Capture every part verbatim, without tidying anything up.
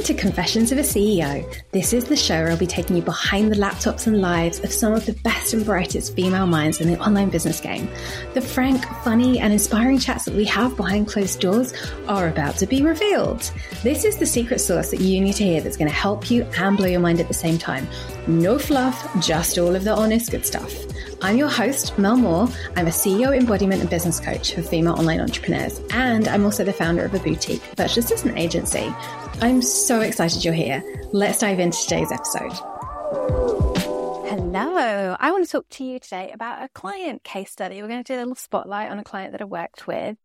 Welcome to Confessions of a C E O. This is the show where I'll be taking you behind the laptops and lives of some of the best and brightest female minds in the online business game. The frank, funny, and inspiring chats that we have behind closed doors are about to be revealed. This is the secret sauce that you need to hear that's going to help you and blow your mind at the same time. No fluff, just all of the honest good stuff. I'm your host, Mel Moore. I'm a C E O embodiment and business coach for female online entrepreneurs, and I'm also the founder of a boutique virtual assistant agency. I'm so excited you're here. Let's dive into today's episode. Hello. I want to talk to you today about a client case study. We're going to do a little spotlight on a client that I worked with,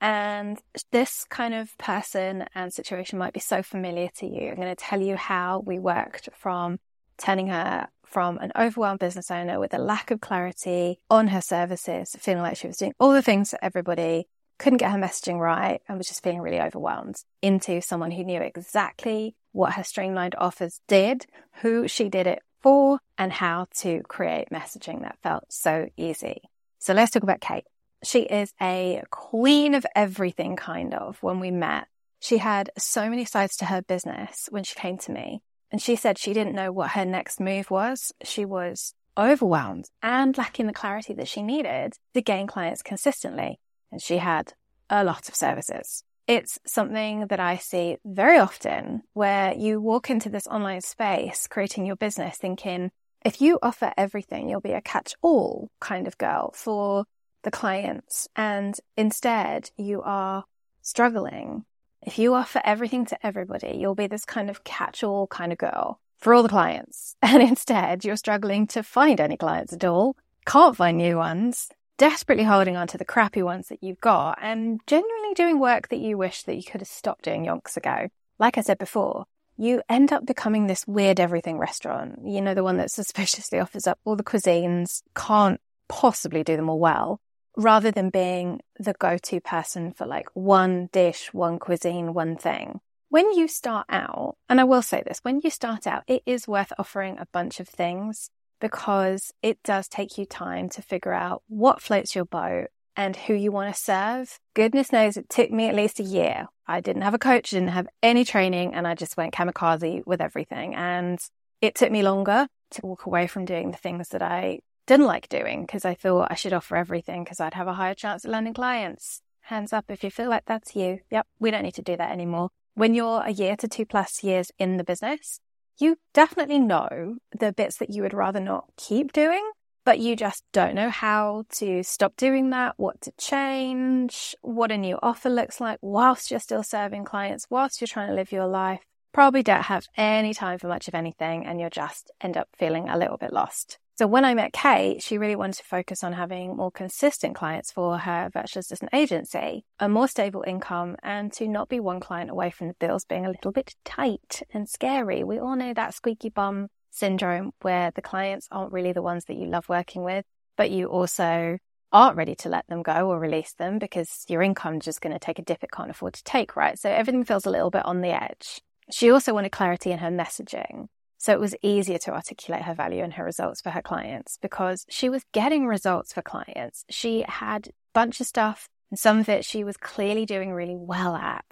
and this kind of person and situation might be so familiar to you. I'm going to tell you how we worked from turning her from an overwhelmed business owner with a lack of clarity on her services, feeling like she was doing all the things for everybody, couldn't get her messaging right, and was just feeling really overwhelmed, into someone who knew exactly what her streamlined offers did, who she did it for, and how to create messaging that felt so easy. So let's talk about Kate. She is a queen of everything, kind of, when we met. She had so many sides to her business when she came to me. And she said she didn't know what her next move was. She was overwhelmed and lacking the clarity that she needed to gain clients consistently. And she had a lot of services. It's something that I see very often, where you walk into this online space creating your business thinking, if you offer everything, you'll be a catch-all kind of girl for the clients. And instead, you are struggling. If you offer everything to everybody, you'll be this kind of catch-all kind of girl for all the clients. And instead, you're struggling to find any clients at all, can't find new ones, desperately holding on to the crappy ones that you've got, and genuinely doing work that you wish that you could have stopped doing yonks ago. Like I said before, you end up becoming this weird everything restaurant. You know, the one that suspiciously offers up all the cuisines, can't possibly do them all well, rather than being the go-to person for like one dish, one cuisine, one thing. When you start out, and I will say this, when you start out, it is worth offering a bunch of things, because it does take you time to figure out what floats your boat and who you want to serve. Goodness knows it took me at least a year. I didn't have a coach, didn't have any training, and I just went kamikaze with everything. And it took me longer to walk away from doing the things that I didn't like doing, because I thought I should offer everything because I'd have a higher chance of landing clients. Hands up if you feel like that's you. Yep, we don't need to do that anymore. When you're a year to two plus years in the business, you definitely know the bits that you would rather not keep doing, but you just don't know how to stop doing that, what to change, what a new offer looks like whilst you're still serving clients, whilst you're trying to live your life. Probably don't have any time for much of anything, and you'll just end up feeling a little bit lost. So when I met Kate, she really wanted to focus on having more consistent clients for her virtual assistant agency, a more stable income, and to not be one client away from the bills being a little bit tight and scary. We all know that squeaky bum syndrome, where the clients aren't really the ones that you love working with, but you also aren't ready to let them go or release them because your income's just going to take a dip it can't afford to take, right? So everything feels a little bit on the edge. She also wanted clarity in her messaging, so it was easier to articulate her value and her results for her clients, because she was getting results for clients. She had a bunch of stuff, and some of it she was clearly doing really well at,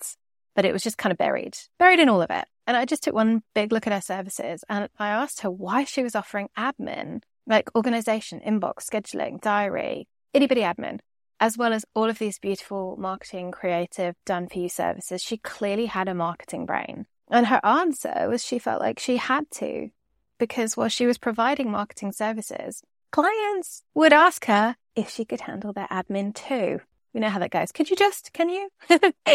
but it was just kind of buried, buried in all of it. And I just took one big look at her services, and I asked her why she was offering admin, like organization, inbox, scheduling, diary, itty-bitty admin, as well as all of these beautiful marketing, creative, done-for-you services. She clearly had a marketing brain. And her answer was she felt like she had to, because while she was providing marketing services, clients would ask her if she could handle their admin too. We know how that goes. Could you just, can you?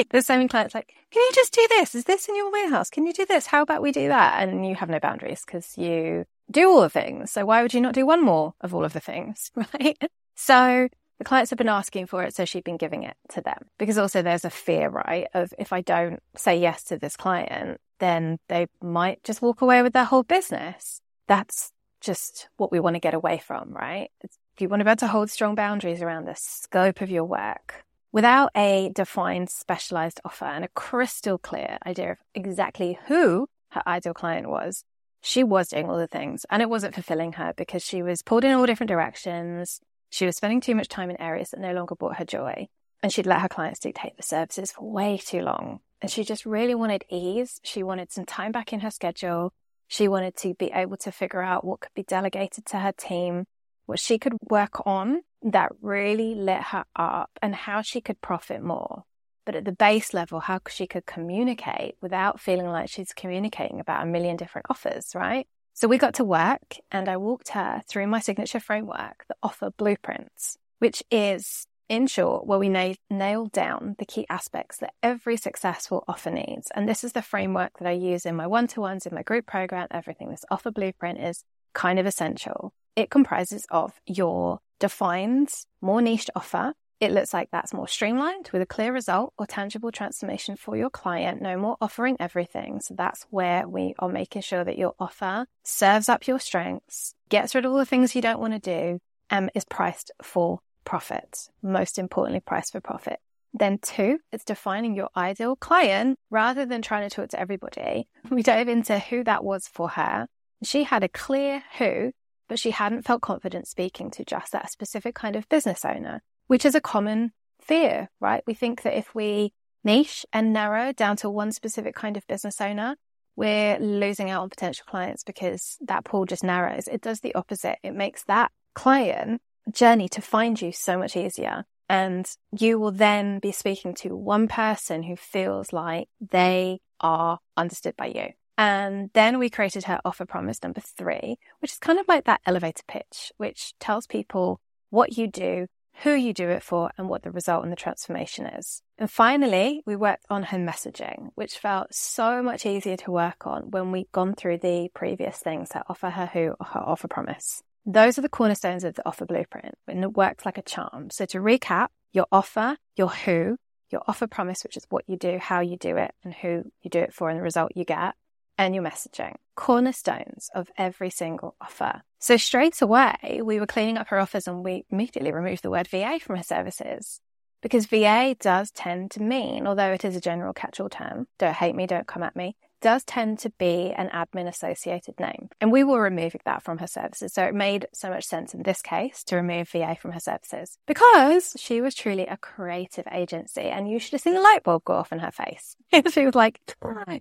There's so many clients like, can you just do this? Is this in your warehouse? Can you do this? How about we do that? And you have no boundaries because you do all the things. So why would you not do one more of all of the things, right? So the clients have been asking for it, so she'd been giving it to them. Because also there's a fear, right, of if I don't say yes to this client, then they might just walk away with their whole business. That's just what we want to get away from, right? It's, you want to be able to hold strong boundaries around the scope of your work. Without a defined, specialized offer and a crystal clear idea of exactly who her ideal client was, she was doing all the things, and it wasn't fulfilling her because she was pulled in all different directions. She was spending too much time in areas that no longer brought her joy, and she'd let her clients dictate the services for way too long. And she just really wanted ease. She wanted some time back in her schedule. She wanted to be able to figure out what could be delegated to her team, what she could work on that really lit her up, and how she could profit more. But at the base level, how she could communicate without feeling like she's communicating about a million different offers, right? So we got to work, and I walked her through my signature framework, the offer blueprints, which is, in short, where we na- nailed down the key aspects that every successful offer needs. And this is the framework that I use in my one-to-ones, in my group program, everything. This offer blueprint is kind of essential. It comprises of your defined, more niched offer. It looks like that's more streamlined with a clear result or tangible transformation for your client. No more offering everything. So that's where we are making sure that your offer serves up your strengths, gets rid of all the things you don't want to do, and is priced for profit. Most importantly, priced for profit. Then two, it's defining your ideal client rather than trying to talk to everybody. We dove into who that was for her. She had a clear who, but she hadn't felt confident speaking to just that specific kind of business owner, which is a common fear, right? We think that if we niche and narrow down to one specific kind of business owner, we're losing out on potential clients because that pool just narrows. It does the opposite. It makes that client journey to find you so much easier. And you will then be speaking to one person who feels like they are understood by you. And then we created her offer promise number three, which is kind of like that elevator pitch, which tells people what you do, who you do it for, and what the result and the transformation is. And finally, we worked on her messaging, which felt so much easier to work on when we'd gone through the previous things that offer her who or her offer promise. Those are the cornerstones of the offer blueprint, and it works like a charm. So to recap, your offer, your who, your offer promise, which is what you do, how you do it, and who you do it for, and the result you get, and your messaging. Cornerstones of every single offer. So straight away, we were cleaning up her offers, and we immediately removed the word V A from her services, because V A does tend to mean, although it is a general catch-all term, don't hate me, don't come at me, does tend to be an admin-associated name. And we were removing that from her services. So it made so much sense in this case to remove V A from her services, because she was truly a creative agency, and you should have seen the light bulb go off in her face. She was like,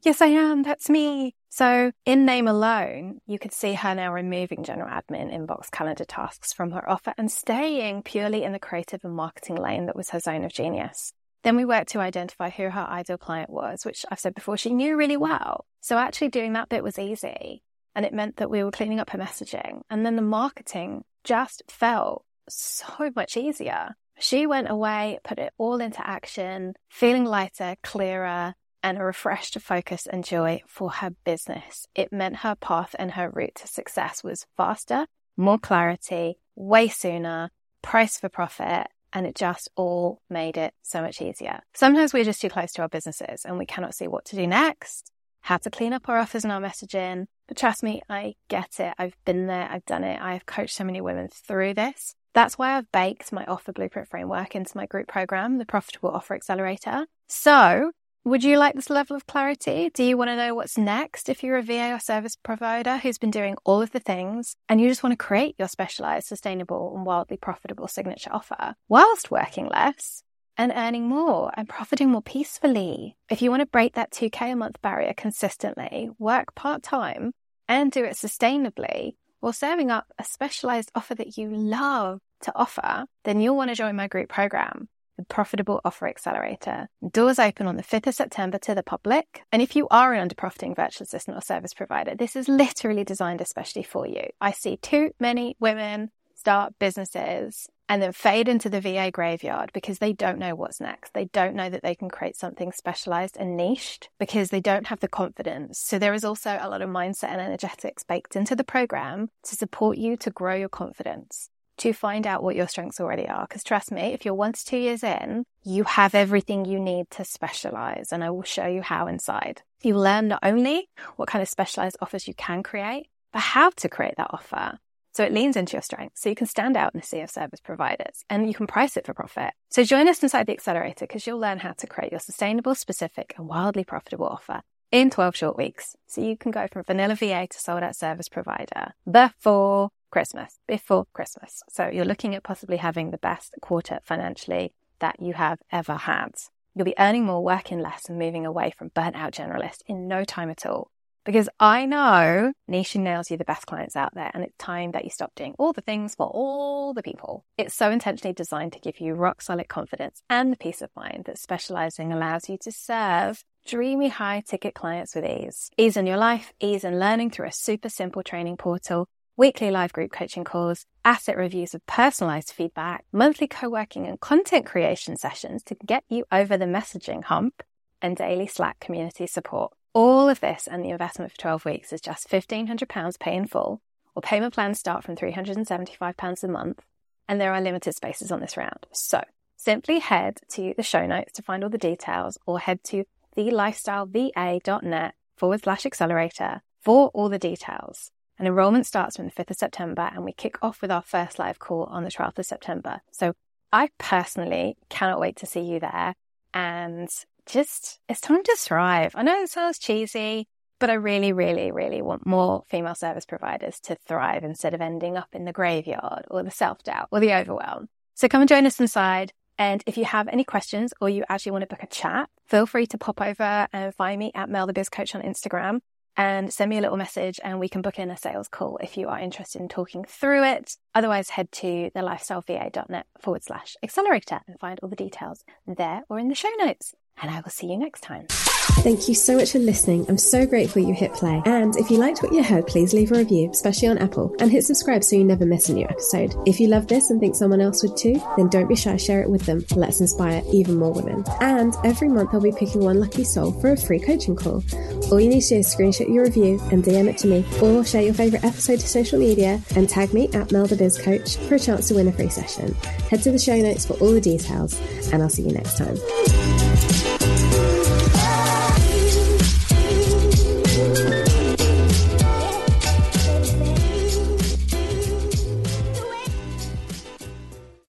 yes, I am. That's me. So in name alone, you could see her now removing general admin, inbox, calendar tasks from her offer and staying purely in the creative and marketing lane that was her zone of genius. Then we worked to identify who her ideal client was, which I've said before, she knew really well. So actually doing that bit was easy. And it meant that we were cleaning up her messaging. And then the marketing just felt so much easier. She went away, put it all into action, feeling lighter, clearer, and a refreshed focus and joy for her business. It meant her path and her route to success was faster, more clarity, way sooner, price for profit. And it just all made it so much easier. Sometimes we're just too close to our businesses and we cannot see what to do next, how to clean up our offers and our messaging. But trust me, I get it. I've been there. I've done it. I've coached so many women through this. That's why I've baked my offer blueprint framework into my group program, the Profitable Offer Accelerator. So would you like this level of clarity? Do you want to know what's next if you're a V A or service provider who's been doing all of the things and you just want to create your specialized, sustainable, and wildly profitable signature offer whilst working less and earning more and profiting more peacefully? If you want to break that two K a month barrier consistently, work part-time and do it sustainably while serving up a specialized offer that you love to offer, then you'll want to join my group program, the Profitable Offer Accelerator. Doors open on the fifth of September to the public. And if you are an underprofiting virtual assistant or service provider, this is literally designed especially for you. I see too many women start businesses and then fade into the V A graveyard because they don't know what's next. They don't know that they can create something specialized and niched because they don't have the confidence. So there is also a lot of mindset and energetics baked into the program to support you to grow your confidence, to find out what your strengths already are. Because trust me, if you're one to two years in, you have everything you need to specialize. And I will show you how inside. You will learn not only what kind of specialized offers you can create, but how to create that offer. So it leans into your strengths. So you can stand out in a sea of service providers and you can price it for profit. So join us inside the accelerator, because you'll learn how to create your sustainable, specific, and wildly profitable offer in twelve short weeks. So you can go from vanilla V A to sold out service provider before Christmas, before Christmas. So you're looking at possibly having the best quarter financially that you have ever had. You'll be earning more, working less, and moving away from burnt-out generalists in no time at all. Because I know niche and nails you the best clients out there, and it's time that you stop doing all the things for all the people. It's so intentionally designed to give you rock-solid confidence and the peace of mind that specializing allows you to serve dreamy high-ticket clients with ease. Ease in your life, ease in learning through a super simple training portal, weekly live group coaching calls, asset reviews with personalized feedback, monthly co-working and content creation sessions to get you over the messaging hump, and daily Slack community support. All of this and the investment for twelve weeks is just fifteen hundred pounds pay in full, or payment plans start from three hundred seventy-five pounds a month, and there are limited spaces on this round. So simply head to the show notes to find all the details, or head to thelifestyleva.net forward slash accelerator for all the details. And enrollment starts from the fifth of September, and we kick off with our first live call on the twelfth of September. So I personally cannot wait to see you there. And just, it's time to thrive. I know it sounds cheesy, but I really, really, really want more female service providers to thrive instead of ending up in the graveyard or the self-doubt or the overwhelm. So come and join us inside. And if you have any questions or you actually want to book a chat, feel free to pop over and find me at MelTheBizCoach on Instagram and send me a little message, and we can book in a sales call if you are interested in talking through it. Otherwise, head to thelifestyleva.net forward slash accelerator and find all the details there or in the show notes. And I will see you next time. Thank you so much for listening. I'm so grateful you hit play. And if you liked what you heard, please leave a review, especially on Apple, and hit subscribe so you never miss a new episode. If you love this and think someone else would too, then don't be shy, share it with them. Let's inspire even more women. And every month I'll be picking one lucky soul for a free coaching call. All you need to do is screenshot your review and D M it to me, or share your favourite episode to social media and tag me at MelTheBizCoach for a chance to win a free session. Head to the show notes for all the details, and I'll see you next time.